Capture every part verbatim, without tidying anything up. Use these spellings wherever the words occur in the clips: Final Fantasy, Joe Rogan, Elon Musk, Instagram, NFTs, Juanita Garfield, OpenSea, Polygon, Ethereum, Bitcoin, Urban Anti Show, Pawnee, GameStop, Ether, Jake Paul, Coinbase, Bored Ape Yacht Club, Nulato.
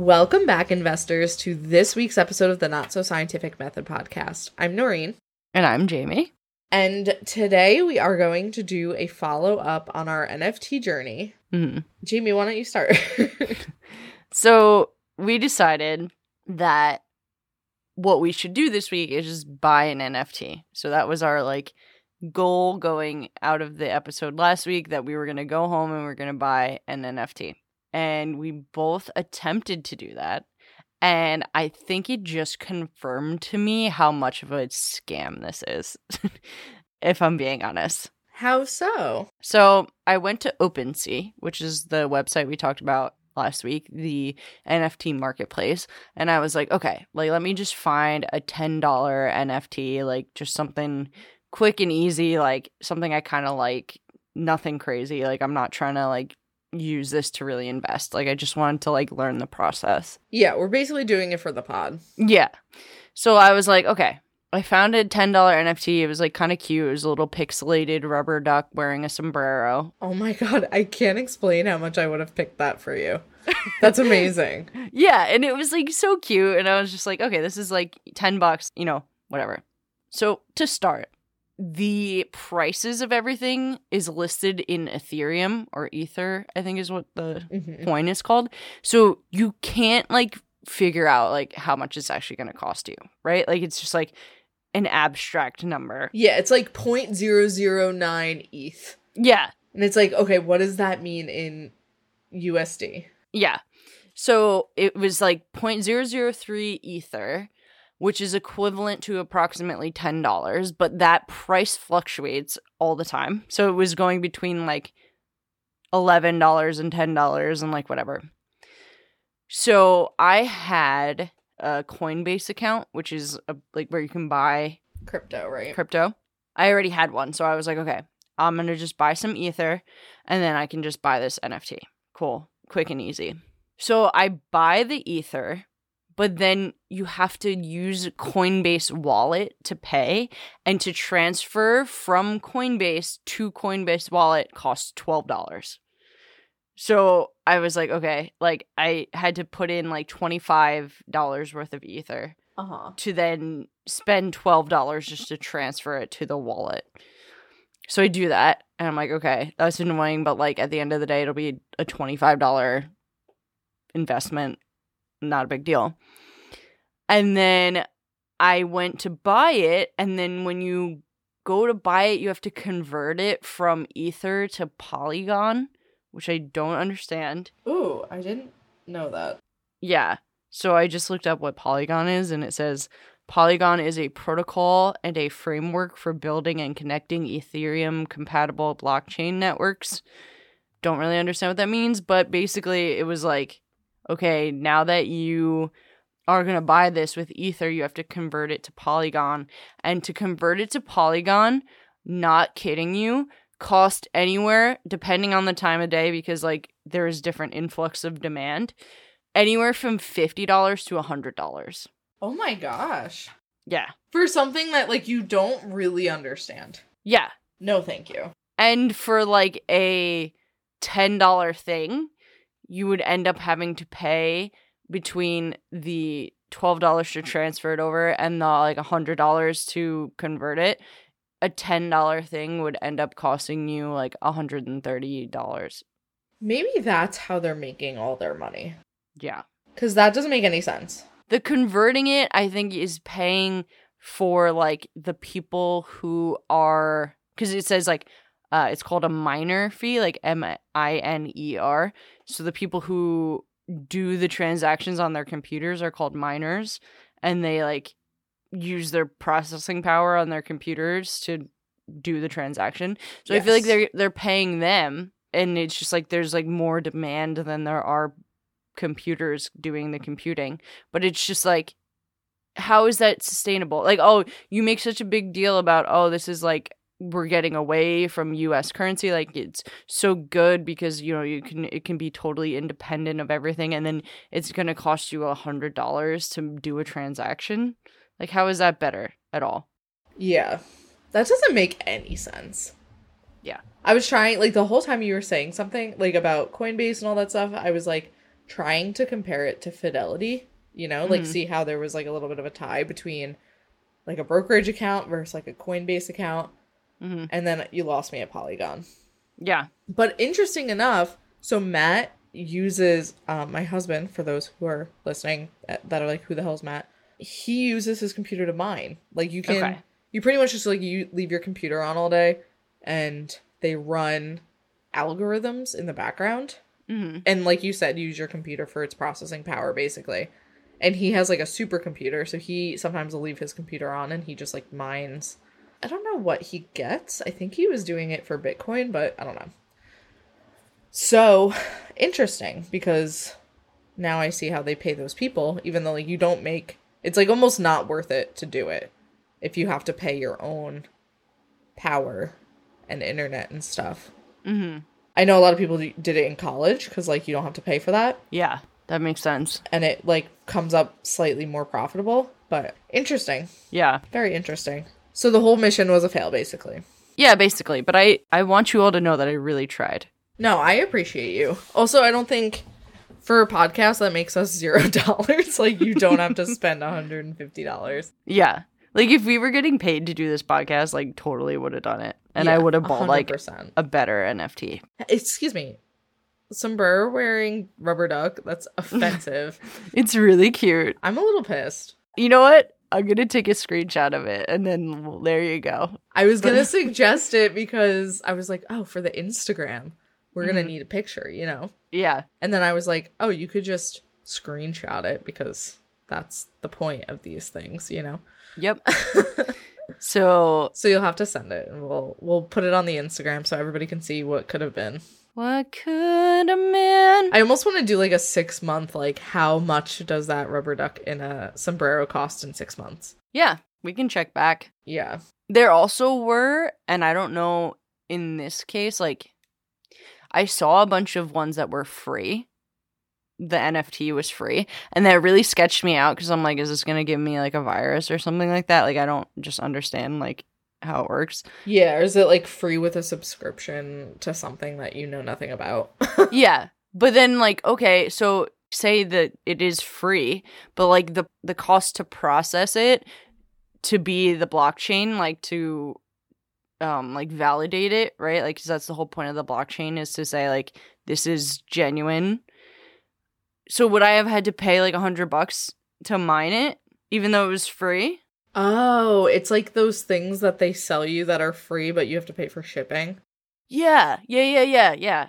Welcome back, investors, to this week's episode of the Not So Scientific Method podcast. I'm Noreen. And I'm Jamie. And today we are going to do a follow-up on our N F T journey. Mm-hmm. Jamie, why don't you start? So we decided that what we should do this week is just buy an N F T. So that was our like goal going out of the episode last week, that we were going to go home and we we're going to buy an N F T. And we both attempted to do that. And I think it just confirmed to me how much of a scam this is, if I'm being honest. How so? So I went to OpenSea, which is the website we talked about last week, the N F T marketplace. And I was like, okay, like let me just find a ten dollar N F T, like just something quick and easy, like something I kind of like, nothing crazy. Like I'm not trying to like use this to really invest. Like I just wanted to like learn the process. Yeah, we're basically doing it for the pod. Yeah. So I was like, okay, I found a ten dollar N F T. It was like kind of cute. It was a little pixelated rubber duck wearing a sombrero. Oh my God, I can't explain how much I would have picked that for you. That's amazing. Yeah, and it was like so cute, and I was just like, okay, this is like ten bucks, you know, whatever. So to start, the prices of everything is listed in Ethereum, or Ether, I think is what the mm-hmm. coin is called. So you can't like figure out like how much it's actually going to cost you, right? Like it's just like an abstract number. Yeah, it's like zero point zero zero nine E T H. Yeah. And it's like, okay, what does that mean in U S D? Yeah. So it was like zero point zero zero three Ether, which is equivalent to approximately ten dollars, but that price fluctuates all the time. So it was going between like eleven dollars and ten dollars and like whatever. So I had a Coinbase account, which is a, like where you can buy crypto, right? Crypto. I already had one. So I was like, okay, I'm going to just buy some Ether and then I can just buy this N F T. Cool. Quick and easy. So I buy the Ether, but then you have to use Coinbase Wallet to pay, and to transfer from Coinbase to Coinbase Wallet costs twelve dollars. So I was like, okay, like I had to put in like twenty-five dollars worth of Ether uh-huh. to then spend twelve dollars just to transfer it to the wallet. So I do that, and I'm like, okay, that's annoying, but like at the end of the day, it'll be a twenty-five dollars investment. Not a big deal. And then I went to buy it, and then when you go to buy it, you have to convert it from Ether to Polygon, which I don't understand. Ooh, I didn't know that. Yeah. So I just looked up what Polygon is, and it says Polygon is a protocol and a framework for building and connecting Ethereum-compatible blockchain networks. Don't really understand what that means, but basically it was like, okay, now that you are going to buy this with Ether, you have to convert it to Polygon. And to convert it to Polygon, not kidding you, cost anywhere, depending on the time of day, because like there is different influx of demand, anywhere from fifty dollars to one hundred dollars. Oh my gosh. Yeah. For something that like you don't really understand. Yeah. No, thank you. And for like a ten dollar thing, you would end up having to pay between the twelve dollars to transfer it over and the like one hundred dollars to convert it. A ten dollar thing would end up costing you like one hundred thirty dollars. Maybe that's how they're making all their money. Yeah. Because that doesn't make any sense. The converting it, I think, is paying for like the people who are, because it says like, Uh, it's called a miner fee, like M I N E R. So the people who do the transactions on their computers are called miners, and they like use their processing power on their computers to do the transaction. So yes. I feel like they're they're paying them, and it's just like there's like more demand than there are computers doing the computing. But it's just like, how is that sustainable? Like, oh, you make such a big deal about, oh, this is like, we're getting away from U S currency. Like it's so good because, you know, you can, it can be totally independent of everything. And then it's going to cost you a hundred dollars to do a transaction. Like, how is that better at all? Yeah. That doesn't make any sense. Yeah. I was trying, like the whole time you were saying something like about Coinbase and all that stuff, I was like, trying to compare it to Fidelity, you know, mm-hmm. like see how there was like a little bit of a tie between like a brokerage account versus like a Coinbase account. Mm-hmm. And then you lost me at Polygon. Yeah. But interesting enough, so Matt uses um, my husband, for those who are listening that are like, who the hell's Matt? He uses his computer to mine. Like you can, okay. you pretty much just like you leave your computer on all day and they run algorithms in the background. Mm-hmm. And like you said, use your computer for its processing power, basically. And he has like a supercomputer. So he sometimes will leave his computer on and he just like mines. I don't know what he gets. I think he was doing it for Bitcoin, but I don't know. So interesting, because now I see how they pay those people, even though like you don't make, it's like almost not worth it to do it if you have to pay your own power and internet and stuff. Mm-hmm. I know a lot of people did it in college because like you don't have to pay for that. Yeah, that makes sense. And it like comes up slightly more profitable, but interesting. Yeah. Very interesting. So the whole mission was a fail, basically. Yeah, basically. But I, I want you all to know that I really tried. No, I appreciate you. Also, I don't think for a podcast that makes us zero dollars, like you don't have to spend one hundred fifty dollars. Yeah. Like if we were getting paid to do this podcast, like totally would have done it. And yeah, I would have bought like a better N F T. Excuse me. Sombrero wearing rubber duck. That's offensive. It's really cute. I'm a little pissed. You know what? I'm going to take a screenshot of it, and then well, there you go. I was going to suggest it because I was like, oh, for the Instagram, we're mm-hmm. going to need a picture, you know? Yeah. And then I was like, oh, you could just screenshot it because that's the point of these things, you know? Yep. so so you'll have to send it, and we'll, we'll put it on the Instagram so everybody can see what could have been. What could a man... I almost want to do like a six month, like how much does that rubber duck in a sombrero cost in six months? Yeah, we can check back. Yeah. There also were, and I don't know in this case, like I saw a bunch of ones that were free. The N F T was free. And that really sketched me out because I'm like, is this going to give me like a virus or something like that? Like I don't just understand like how it works. Yeah, or is it like free with a subscription to something that you know nothing about? Yeah, but then like, okay, so say that it is free, but like the the cost to process it, to be the blockchain, like to um like validate it, right? Like, 'cause that's the whole point of the blockchain, is to say like this is genuine. So would I have had to pay like a hundred bucks to mine it, even though it was free? Oh, it's like those things that they sell you that are free, but you have to pay for shipping. Yeah, yeah, yeah, yeah, yeah.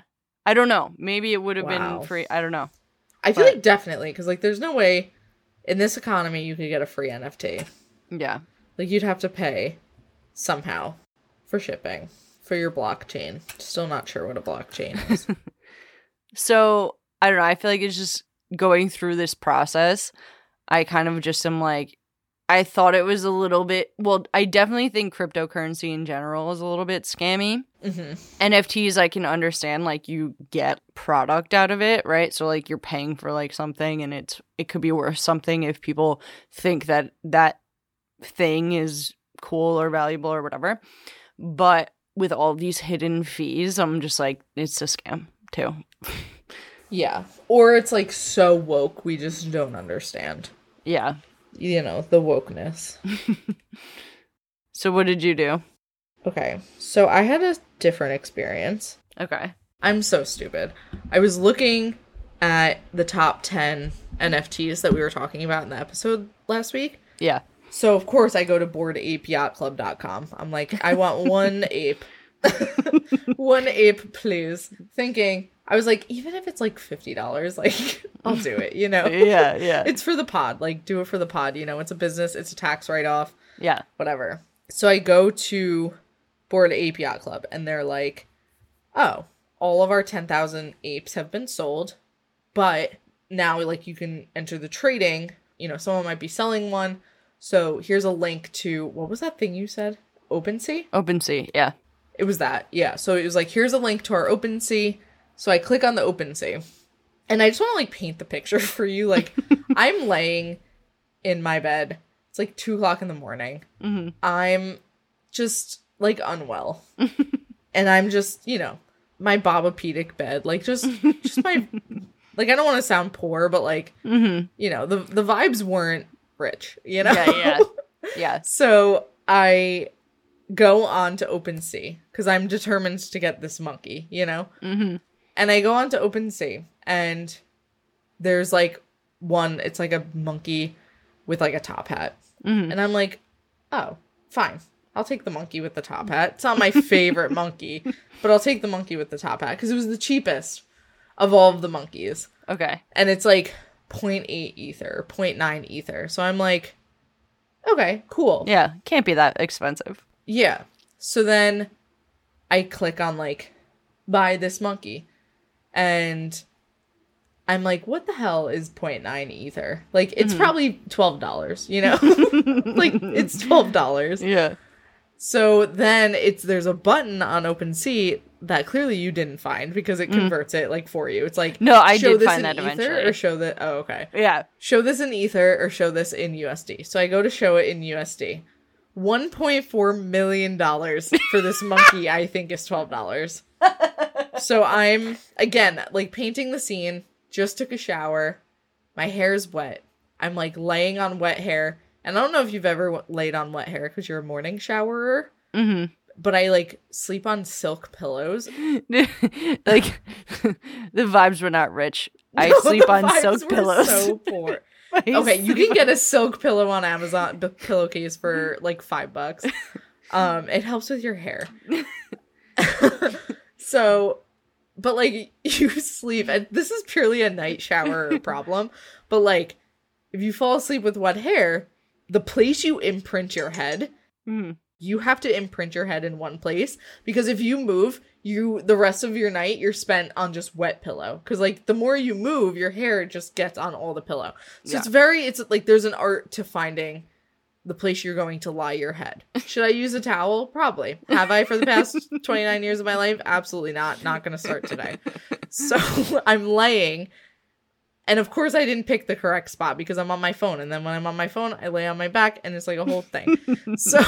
I don't know. Maybe it would have wow. been free. I don't know. I but... feel like definitely, because like there's no way in this economy you could get a free N F T. Yeah. Like you'd have to pay somehow for shipping, for your blockchain. Still not sure what a blockchain is. So, I don't know. I feel like it's just going through this process. I kind of just am like, I thought it was a little bit, well, I definitely think cryptocurrency in general is a little bit scammy. Mm-hmm. N F Ts, I can understand, like, you get product out of it, right? So, like, you're paying for, like, something, and it's it could be worth something if people think that that thing is cool or valuable or whatever. But with all these hidden fees, I'm just like, it's a scam, too. Yeah. Or it's, like, so woke, we just don't understand. Yeah. You know, the wokeness. So what did you do? Okay. So I had a different experience. Okay. I'm so stupid. I was looking at the top ten N F Ts that we were talking about in the episode last week. Yeah. So, of course, I go to bored ape yacht club dot com. I'm like, I want one ape. One ape, please. Thinking, I was like, even if it's like fifty dollars, like, I'll do it, you know? Yeah, yeah. It's for the pod. Like, do it for the pod, you know? It's a business. It's a tax write-off. Yeah. Whatever. So I go to Bored Ape Yacht Club, and they're like, oh, all of our ten thousand apes have been sold, but now, like, you can enter the trading. You know, someone might be selling one. So here's a link to, what was that thing you said? OpenSea? OpenSea, yeah. It was that, yeah. So it was like, here's a link to our OpenSea. So I click on the OpenSea, and I just want to, like, paint the picture for you. Like, I'm laying in my bed. It's, like, two o'clock in the morning. Mm-hmm. I'm just, like, unwell. And I'm just, you know, my Bobapedic bed. Like, just just my like, I don't want to sound poor, but like, mm-hmm. you know, the, the vibes weren't rich, you know? Yeah, yeah. Yeah. So I go on to OpenSea because I'm determined to get this monkey, you know? Mm-hmm. And I go on to OpenSea and there's like one, it's like a monkey with like a top hat. Mm-hmm. And I'm like, oh, fine. I'll take the monkey with the top hat. It's not my favorite monkey, but I'll take the monkey with the top hat because it was the cheapest of all of the monkeys. Okay. And it's like zero point eight Ether, zero point nine Ether. So I'm like, okay, cool. Yeah, can't be that expensive. Yeah. So then I click on like, buy this monkey. And I'm like, what the hell is zero point nine Ether? Like, it's mm-hmm. probably twelve dollars, you know? Like, it's twelve dollars. Yeah. So then it's there's a button on OpenSea that clearly you didn't find because it converts mm. it like for you. It's like, no, I show did this find in that Ether eventually. Or show that. Oh, okay. Yeah. Show this in Ether or show this in U S D. So I go to show it in U S D. one point four million dollars for this monkey, I think, is twelve dollars. So I'm, again, like painting the scene, just took a shower. My hair's wet. I'm like laying on wet hair. And I don't know if you've ever w- laid on wet hair because you're a morning showerer. Mm-hmm. But I, like, sleep on silk pillows. Like, the vibes were not rich. No, I sleep on silk pillows. So poor. Okay, you can get a silk pillow on Amazon, b- pillowcase for, like, five bucks. Um, it helps with your hair. So, but, like, you sleep. And this is purely a night shower problem. But, like, if you fall asleep with wet hair, the place you imprint your head... Mm. You have to imprint your head in one place because if you move, you the rest of your night, you're spent on just wet pillow. Because, like, the more you move, your hair just gets on all the pillow. So yeah. it's very, it's like there's an art to finding the place you're going to lie your head. Should I use a towel? Probably. Have I for the past twenty-nine years of my life? Absolutely not. Not going to start today. So I'm laying. And, of course, I didn't pick the correct spot because I'm on my phone. And then when I'm on my phone, I lay on my back and it's like a whole thing. So...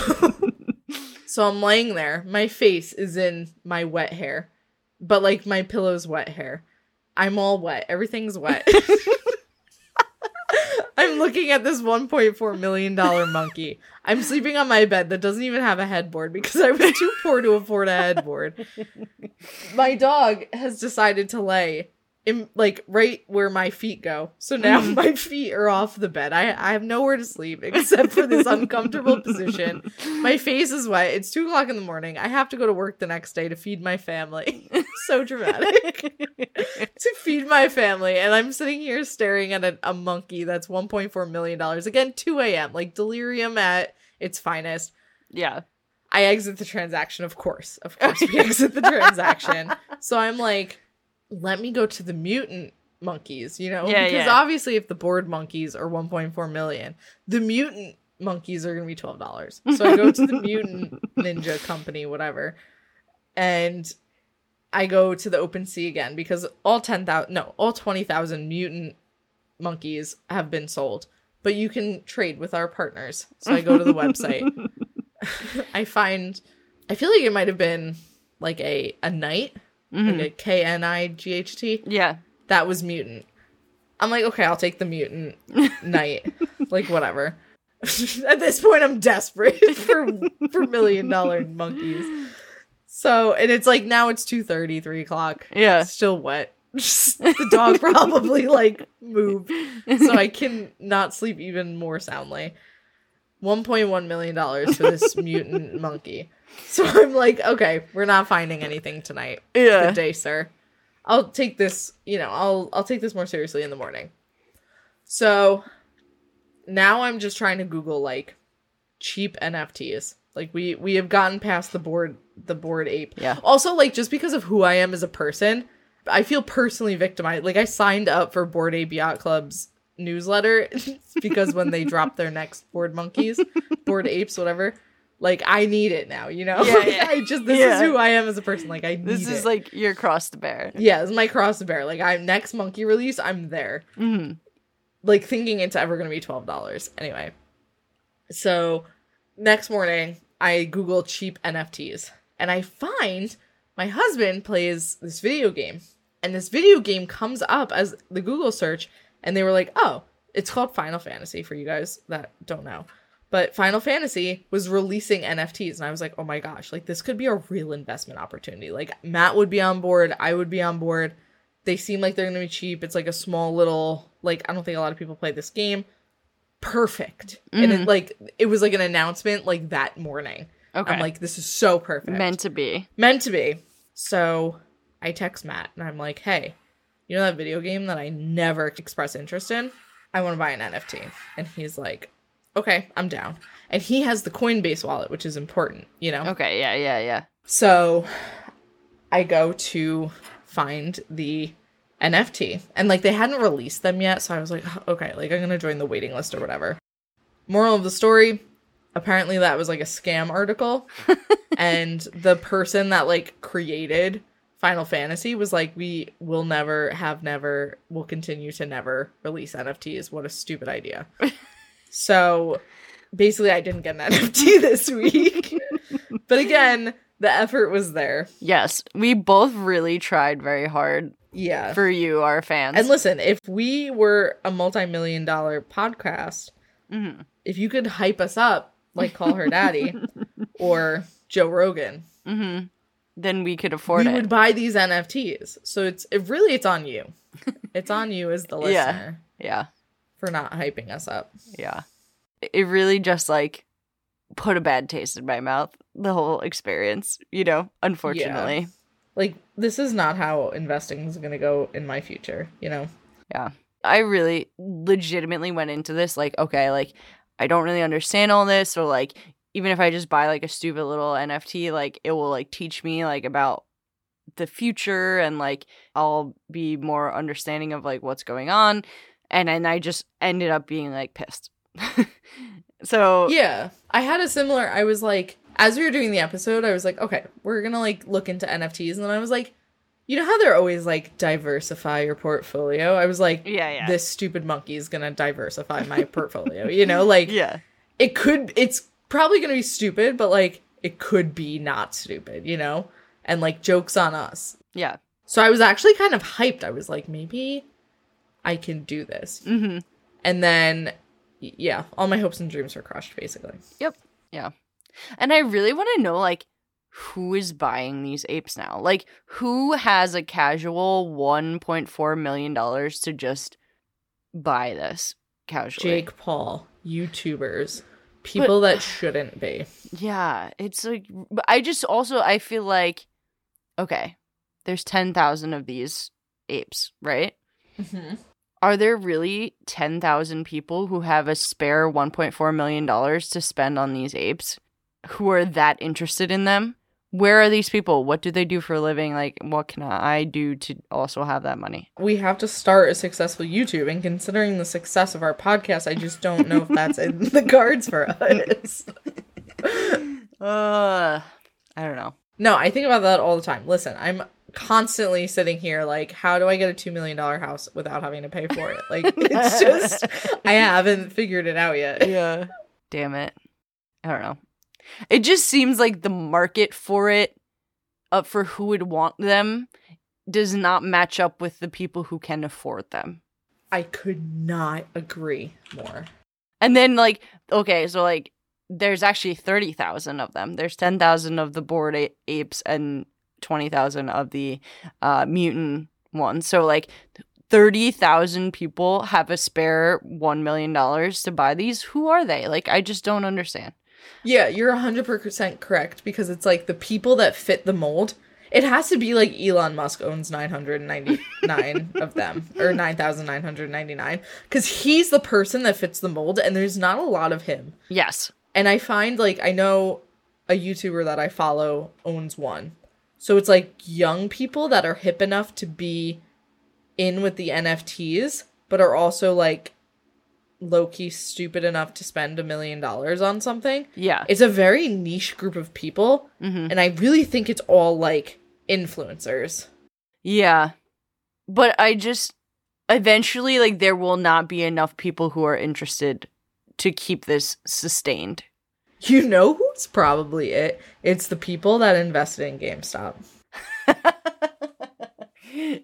So I'm laying there. My face is in my wet hair, but like my pillow's wet hair. I'm all wet. Everything's wet. I'm looking at this one point four million dollars monkey. I'm sleeping on my bed that doesn't even have a headboard because I was too poor to afford a headboard. My dog has decided to lay in, like, right where my feet go. So now my feet are off the bed. I, I have nowhere to sleep except for this uncomfortable position. My face is wet. It's two o'clock in the morning. I have to go to work the next day to feed my family. So dramatic. To feed my family. And I'm sitting here staring at a, a monkey that's one point four million dollars. Again, two a.m. Like, delirium at its finest. Yeah. I exit the transaction, of course. Of course we exit the transaction. So I'm like... Let me go to the mutant monkeys, you know? Yeah, because yeah. obviously if the bored monkeys are one point four million, the mutant monkeys are going to be twelve dollars. So I go to the mutant ninja company, whatever. And I go to the OpenSea again because all ten thousand, no, all twenty thousand mutant monkeys have been sold, but you can trade with our partners. So I go to the website. I find, I feel like it might have been like a, a night. Mm-hmm. Like a K N I G H T. Yeah. That was mutant. I'm like, okay, I'll take the mutant night. Like, whatever. At this point, I'm desperate for, for million-dollar monkeys. So, and it's like, now it's two thirty, three o'clock. Yeah. Still wet. The dog probably, like, moved. So I can not sleep even more soundly. one point one million dollars for this mutant monkey. So I'm like, okay, we're not finding anything tonight. Yeah. Good day, sir. I'll take this, you know, I'll I'll take this more seriously in the morning. So now I'm just trying to Google like cheap N F Ts. Like we we have gotten past the bored the bored ape. Yeah. Also, like, just because of who I am as a person, I feel personally victimized. Like, I signed up for Bored Ape Yacht Club's newsletter because when they drop their next bored monkeys, bored apes, whatever. Like, I need it now, you know? Yeah, like, yeah. I just, this yeah. is who I am as a person. Like, I need This is, it. Like, your cross to bear. Yeah, this is my cross to bear. Like, I'm next monkey release, I'm there. Mm-hmm. Like, thinking it's ever going to be twelve dollars. Anyway. So, next morning, I Google cheap N F Ts. And I find my husband plays this video game and this video game comes up as the Google search, and they were like, oh, it's called Final Fantasy for you guys that don't know. But Final Fantasy was releasing N F Ts, and I was like, oh my gosh, like this could be a real investment opportunity. Like Matt would be on board, I would be on board. They seem like they're going to be cheap. It's like a small little, like, I don't think a lot of people play this game. Perfect. Mm-hmm. And it, like, it was like an announcement like that morning. Okay. I'm like, this is so perfect. Meant to be. Meant to be. So I text Matt and I'm like, hey, you know that video game that I never expressed interest in? I want to buy an N F T. And he's like, okay, I'm down. And he has the Coinbase wallet, which is important, you know? Okay, yeah, yeah, yeah. So I go to find the N F T. And, like, they hadn't released them yet, so I was like, okay, like, I'm going to join the waiting list or whatever. Moral of the story, apparently that was, like, a scam article. And the person that, like, created Final Fantasy was like, we will never, have never, will continue to never release N F Ts. What a stupid idea. So basically, I didn't get an N F T this week. But again, the effort was there. Yes, we both really tried very hard. Yeah. For you, our fans. And listen, if we were a multi-million dollar podcast, mm-hmm. if you could hype us up, like Call Her Daddy or Joe Rogan, mm-hmm. then we could afford we it. We would buy these N F Ts. So it's it really, it's on you. It's on you as the listener. Yeah. Yeah. For not hyping us up. Yeah. It really just, like, put a bad taste in my mouth, the whole experience, you know, unfortunately. Yeah. Like, this is not how investing is going to go in my future, you know? Yeah. I really legitimately went into this, like, okay, like, I don't really understand all this, or, like, even if I just buy, like, a stupid little N F T, like, it will, like, teach me, like, about the future, and, like, I'll be more understanding of, like, what's going on. And then I just ended up being, like, pissed. So. Yeah. I had a similar, I was like, as we were doing the episode, I was like, okay, we're going to, like, look into N F Ts. And then I was like, you know how they're always like, diversify your portfolio? I was like, yeah, yeah. This stupid monkey is going to diversify my portfolio. You know, like, yeah. It could, it's probably going to be stupid, but, like, it could be not stupid, you know? And, like, joke's on us. Yeah. So I was actually kind of hyped. I was like, maybe I can do this. Mm-hmm. And then, yeah, all my hopes and dreams were crushed, basically. Yep. Yeah. And I really want to know, like, who is buying these apes now? Like, who has a casual one point four million dollars to just buy this casually? Jake Paul, YouTubers, people but, that shouldn't be. Yeah. It's like, I just also, I feel like, okay, there's ten thousand of these apes, right? Mm-hmm. Are there really ten thousand people who have a spare one point four million dollars to spend on these apes who are that interested in them? Where are these people? What do they do for a living? Like, what can I do to also have that money? We have to start a successful YouTube, and considering the success of our podcast, I just don't know if that's in the cards for us. uh, I don't know. No, I think about that all the time. Listen, I'm constantly sitting here like, how do I get a two million dollar house without having to pay for it? Like, it's just I haven't figured it out yet. Yeah. Damn it. I don't know. It just seems like the market for it, uh, for who would want them, does not match up with the people who can afford them. I could not agree more. And then, like, okay, so, like, there's actually thirty thousand of them. There's ten thousand of the Bored a- apes and twenty thousand of the uh, mutant ones. So, like, thirty thousand people have a spare one million dollars to buy these. Who are they? Like, I just don't understand. Yeah, you're one hundred percent correct, because it's, like, the people that fit the mold. It has to be, like, Elon Musk owns nine hundred ninety-nine of them, or nine thousand nine hundred ninety-nine, because he's the person that fits the mold, and there's not a lot of him. Yes. And I find, like, I know a YouTuber that I follow owns one. So it's, like, young people that are hip enough to be in with the N F Ts, but are also, like, low-key stupid enough to spend a million dollars on something. Yeah. It's a very niche group of people, mm-hmm. and I really think it's all, like, influencers. Yeah. But I just, eventually, like, there will not be enough people who are interested to keep this sustained. You know who's probably it? It's the people that invested in GameStop.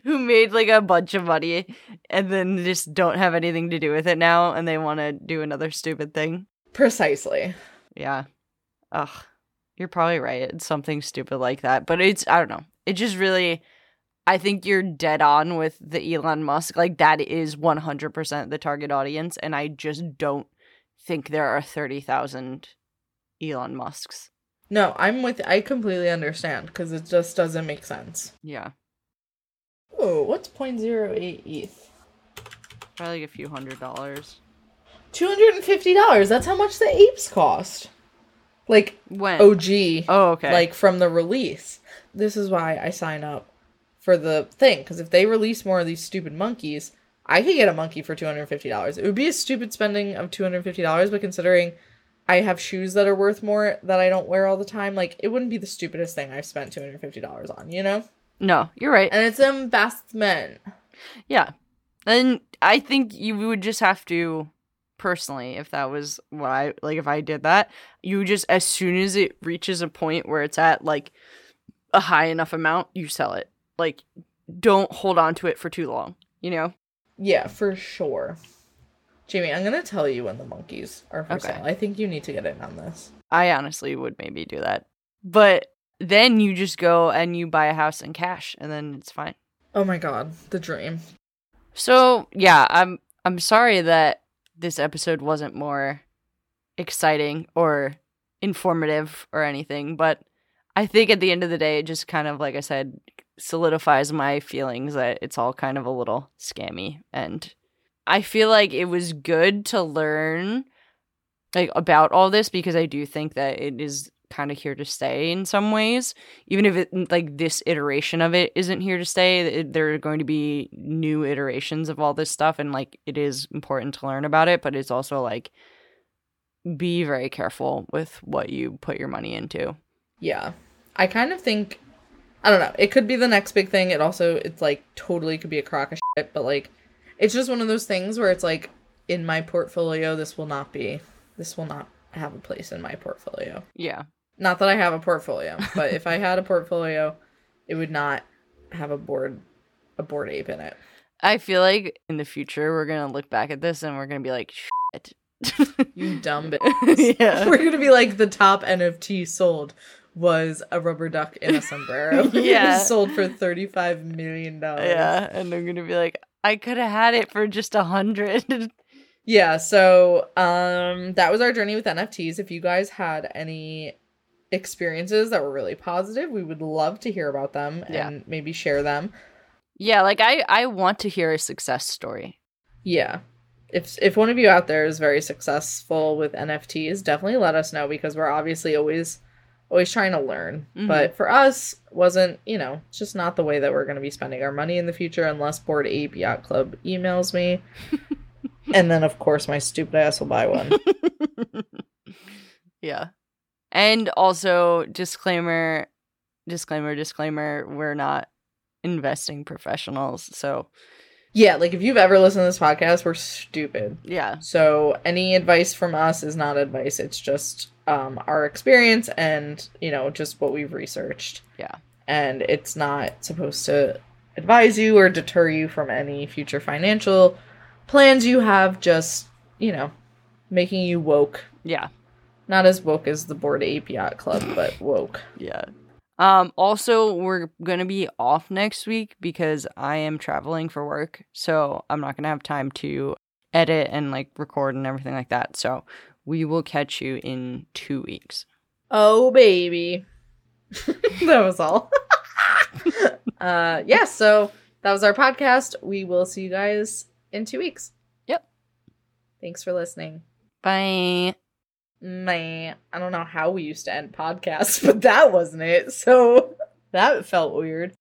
who made like a bunch of money and then just don't have anything to do with it now, and they want to do another stupid thing. Precisely. Yeah. Ugh. You're probably right. It's something stupid like that. But it's, I don't know. It just really, I think you're dead on with the Elon Musk. Like, that is one hundred percent the target audience. And I just don't think there are thirty thousand Elon Musks. No, I'm with, I completely understand because it just doesn't make sense. Yeah. Oh, what's zero point zero eight E T H? Probably like a few hundred dollars. two hundred fifty dollars. That's how much the apes cost. Like, when? O G. Oh, okay. Like, from the release. This is why I sign up for the thing. Because if they release more of these stupid monkeys, I could get a monkey for two hundred fifty dollars. It would be a stupid spending of two hundred fifty dollars, but considering I have shoes that are worth more that I don't wear all the time, like, it wouldn't be the stupidest thing I've spent two hundred fifty dollars on, you know? No, you're right. And it's an investment. Yeah. And I think you would just have to... Personally, if that was what I, like, if I did that, you just, as soon as it reaches a point where it's at, like, a high enough amount, you sell it. Like, don't hold on to it for too long, you know? Yeah, for sure. Jamie, I'm going to tell you when the monkeys are for okay. sale. I think you need to get in on this. I honestly would maybe do that. But then you just go and you buy a house in cash, and then it's fine. Oh my God, the dream. So, yeah, I'm I'm sorry that this episode wasn't more exciting or informative or anything, but I think at the end of the day, it just kind of, like I said, solidifies my feelings that it's all kind of a little scammy. And I feel like it was good to learn, like, about all this, because I do think that it is kind of here to stay in some ways. Even if it, like, this iteration of it isn't here to stay, it, there are going to be new iterations of all this stuff, and, like, it is important to learn about it, but it's also, like, be very careful with what you put your money into. Yeah. I kind of think, I don't know, it could be the next big thing. It also, it's, like, totally could be a crock of shit, but, like, it's just one of those things where it's, like, in my portfolio, this will not be, this will not have a place in my portfolio. Yeah. Not that I have a portfolio, but if I had a portfolio, it would not have a bored, a bored ape in it. I feel like in the future, we're going to look back at this and we're going to be like, shit. You dumb bitch. Yeah. We're going to be like, the top N F T sold was a rubber duck in a sombrero. Yeah. Sold for thirty-five million dollars. Yeah. And they're going to be like, I could have had it for just a hundred. Yeah. So um, that was our journey with N F Ts. If you guys had any experiences that were really positive, we would love to hear about them and yeah. maybe share them. Yeah, like I, I want to hear a success story. Yeah. If if one of you out there is very successful with N F Ts, definitely let us know, because we're obviously always always trying to learn. Mm-hmm. But for us, wasn't, you know, it's just not the way that we're going to be spending our money in the future, unless Bored Ape Yacht Club emails me. And then, of course, my stupid ass will buy one. Yeah. And also, disclaimer, disclaimer, disclaimer, we're not investing professionals, so. Yeah, like, if you've ever listened to this podcast, we're stupid. Yeah. So, any advice from us is not advice, it's just um, our experience and, you know, just what we've researched. Yeah. And it's not supposed to advise you or deter you from any future financial plans you have, just, you know, making you woke. Yeah. Not as woke as the Bored Ape Yacht Club, but woke. Yeah. Um, also, we're going to be off next week because I am traveling for work. So I'm not going to have time to edit and, like, record and everything like that. So we will catch you in two weeks. Oh, baby. That was all. uh, yeah, so that was our podcast. We will see you guys in two weeks. Yep. Thanks for listening. Bye. Meh. I don't know how we used to end podcasts, but that wasn't it. So that felt weird.